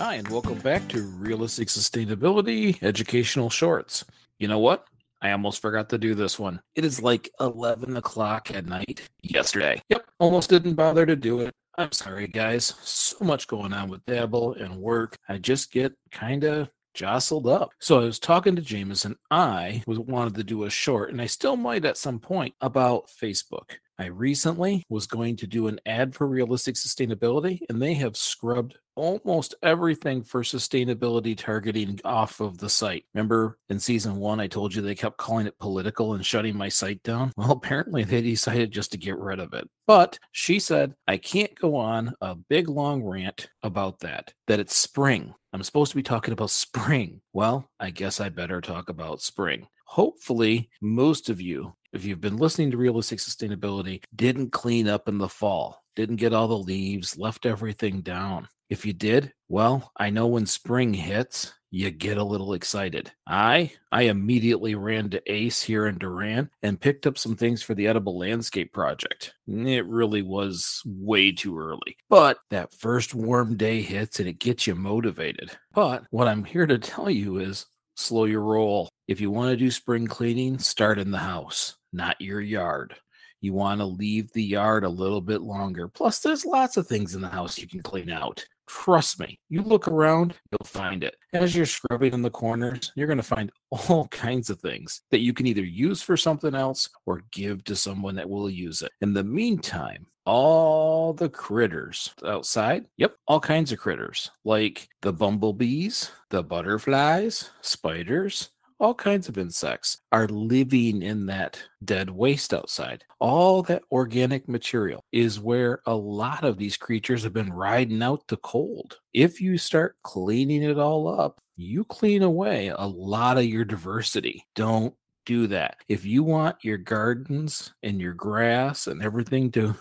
Hi, and welcome back to Realistic Sustainability Educational Shorts. You know what? I almost forgot to do this one. It is like 11 o'clock at night yesterday. Yep, almost didn't bother to do it. I'm sorry, guys. So much going on with Dabble and work. I just get kind of jostled up. So I was talking to Jameson. I wanted to do a short, and I still might at some point, about Facebook. I recently was going to do an ad for Realistic Sustainability, and they have scrubbed almost everything for sustainability targeting off of the site. Remember in season one, I told you they kept calling it political and shutting my site down? Well, apparently they decided just to get rid of it. But she said, I can't go on a big, long rant about that it's spring. I'm supposed to be talking about spring. Well, I guess I better talk about spring. Hopefully, most of you, if you've been listening to Realistic Sustainability, didn't clean up in the fall, didn't get all the leaves, left everything down. If you did, well, I know when spring hits, you get a little excited. I immediately ran to Ace here in Durant and picked up some things for the Edible Landscape Project. It really was way too early. But that first warm day hits and it gets you motivated. But what I'm here to tell you is slow your roll. If you want to do spring cleaning, start in the house, not your yard. You want to leave the yard a little bit longer. Plus, there's lots of things in the house you can clean out. Trust me, you look around, you'll find it. As you're scrubbing in the corners, you're going to find all kinds of things that you can either use for something else or give to someone that will use it. In the meantime, all the critters outside, yep, all kinds of critters, like the bumblebees, the butterflies, spiders, all kinds of insects are living in that dead waste outside. All that organic material is where a lot of these creatures have been riding out the cold. If you start cleaning it all up, you clean away a lot of your diversity. Don't do that. If you want your gardens and your grass and everything to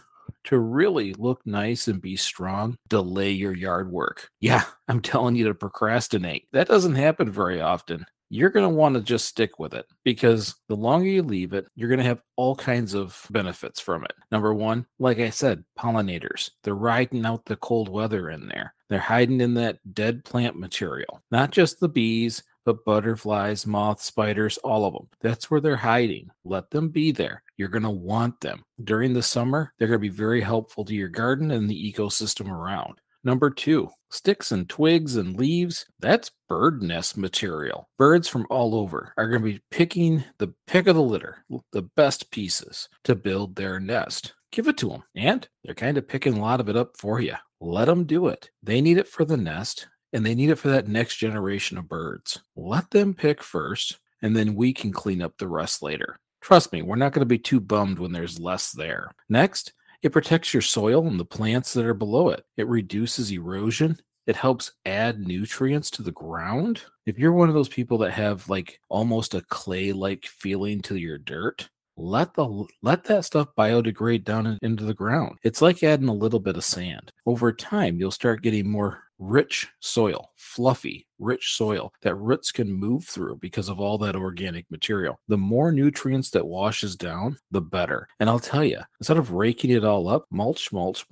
really look nice and be strong, delay your yard work. Yeah, I'm telling you to procrastinate. That doesn't happen very often. You're going to want to just stick with it because the longer you leave it, you're going to have all kinds of benefits from it. Number one, like I said, pollinators. They're riding out the cold weather in there. They're hiding in that dead plant material. Not just the bees, but butterflies, moths, spiders, all of them. That's where they're hiding. Let them be there. You're going to want them. During the summer, they're going to be very helpful to your garden and the ecosystem around. Number two, sticks and twigs and leaves, that's bird nest material. Birds from all over are going to be picking the pick of the litter, the best pieces to build their nest. Give it to them, and they're kind of picking a lot of it up for you. Let them do it. They need it for the nest, and they need it for that next generation of birds. Let them pick first, and then we can clean up the rest later. Trust me, we're not going to be too bummed when there's less there. Next, it protects your soil and the plants that are below it. It reduces erosion. It helps add nutrients to the ground. If you're one of those people that have like almost a clay-like feeling to your dirt, let that stuff biodegrade down into the ground. It's like adding a little bit of sand. Over time, you'll start getting more rich soil, fluffy, rich soil that roots can move through because of all that organic material. The more nutrients that washes down, the better. And I'll tell you, instead of raking it all up, mulch. Mulch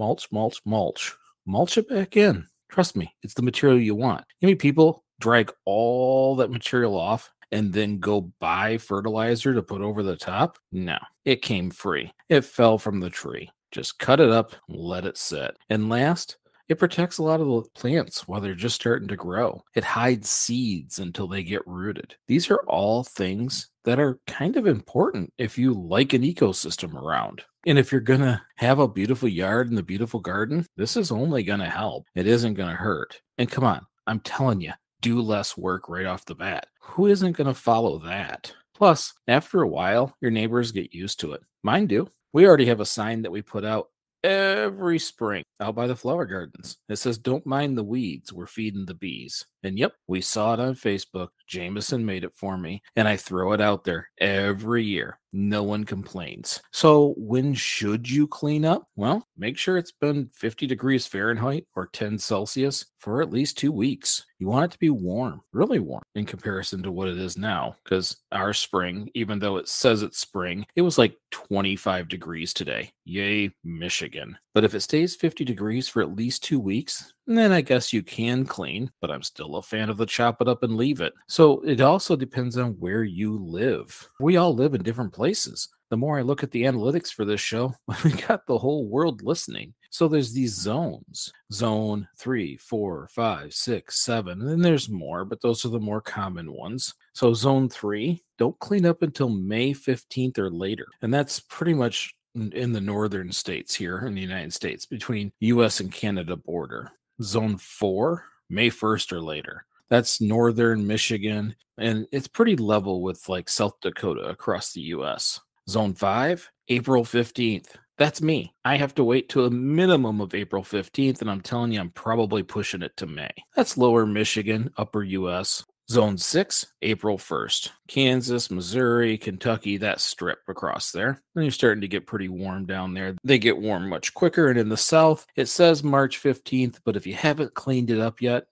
it back in. Trust me, it's the material you want. You know, people drag all that material off and then go buy fertilizer to put over the top? No, it came free. It fell from the tree. Just cut it up, let it sit. And last, it protects a lot of the plants while they're just starting to grow. It hides seeds until they get rooted. These are all things that are kind of important if you like an ecosystem around. And if you're going to have a beautiful yard and a beautiful garden, this is only going to help. It isn't going to hurt. And come on, I'm telling you, do less work right off the bat. Who isn't going to follow that? Plus, after a while, your neighbors get used to it. Mine do. We already have a sign that we put out every spring out by the flower gardens. It says, "Don't mind the weeds, we're feeding the bees." And yep, we saw it on Facebook. Jameson made it for me, and I throw it out there every year. No one complains. So when should you clean up? Well, make sure it's been 50 degrees Fahrenheit or 10 Celsius for at least 2 weeks. You want it to be warm, really warm in comparison to what it is now, because our spring, even though it says it's spring, it was like 25 degrees today. Yay, Michigan. But if it stays 50 degrees for at least 2 weeks, then I guess you can clean, but I'm still a fan of the chop it up and leave it. So it also depends on where you live. We all live in different places. The more I look at the analytics for this show, we got the whole world listening. So there's these zones, zone 3, 4, 5, 6, 7, and then there's more, but those are the more common ones. So zone 3, don't clean up until May 15th or later. And that's pretty much in the northern states here in the United States, between U.S. and Canada border. Zone 4, May 1st or later. That's northern Michigan, and it's pretty level with like South Dakota across the U.S. Zone 5, April 15th. That's me. I have to wait to a minimum of April 15th, and I'm telling you, I'm probably pushing it to May. That's lower Michigan, upper U.S. Zone 6, April 1st. Kansas, Missouri, Kentucky, that strip across there. And you're starting to get pretty warm down there. They get warm much quicker. And in the south, it says March 15th, but if you haven't cleaned it up yet,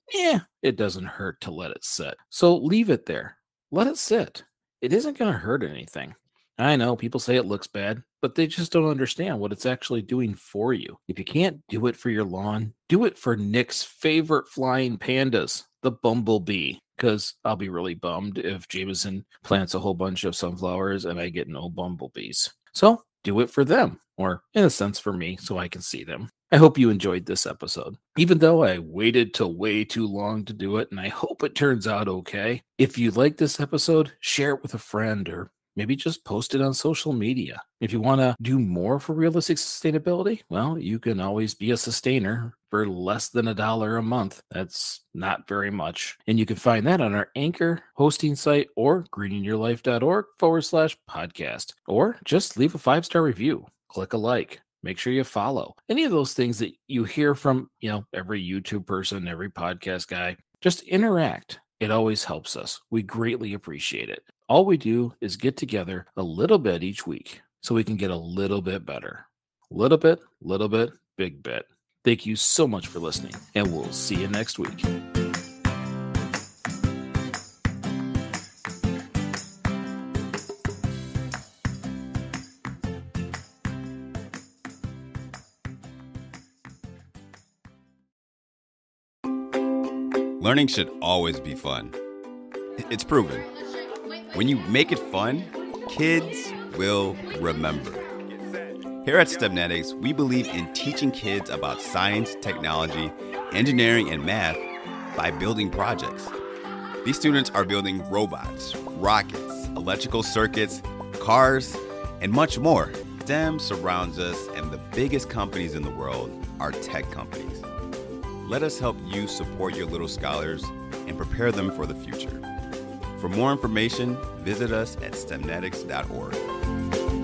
it doesn't hurt to let it sit. So leave it there. Let it sit. It isn't going to hurt anything. I know people say it looks bad, but they just don't understand what it's actually doing for you. If you can't do it for your lawn, do it for Nick's favorite flying pandas, the bumblebee. Because I'll be really bummed if Jameson plants a whole bunch of sunflowers and I get no bumblebees. So do it for them, or in a sense for me, so I can see them. I hope you enjoyed this episode. Even though I waited till way too long to do it, and I hope it turns out okay. If you like this episode, share it with a friend, or maybe just post it on social media. If you want to do more for realistic sustainability, well, you can always be a sustainer for less than $1 a month. That's not very much. And you can find that on our Anchor hosting site or greeninyourlife.org/podcast. Or just leave a 5-star review. Click a like. Make sure you follow. Any of those things that you hear from, every YouTube person, every podcast guy. Just interact. It always helps us. We greatly appreciate it. All we do is get together a little bit each week so we can get a little bit better. Little bit, big bit. Thank you so much for listening, and we'll see you next week. Learning should always be fun. It's proven. When you make it fun, kids will remember. Here at STEMnetics, we believe in teaching kids about science, technology, engineering, and math by building projects. These students are building robots, rockets, electrical circuits, cars, and much more. STEM surrounds us, and the biggest companies in the world are tech companies. Let us help you support your little scholars and prepare them for the future. For more information, visit us at STEMnetics.org.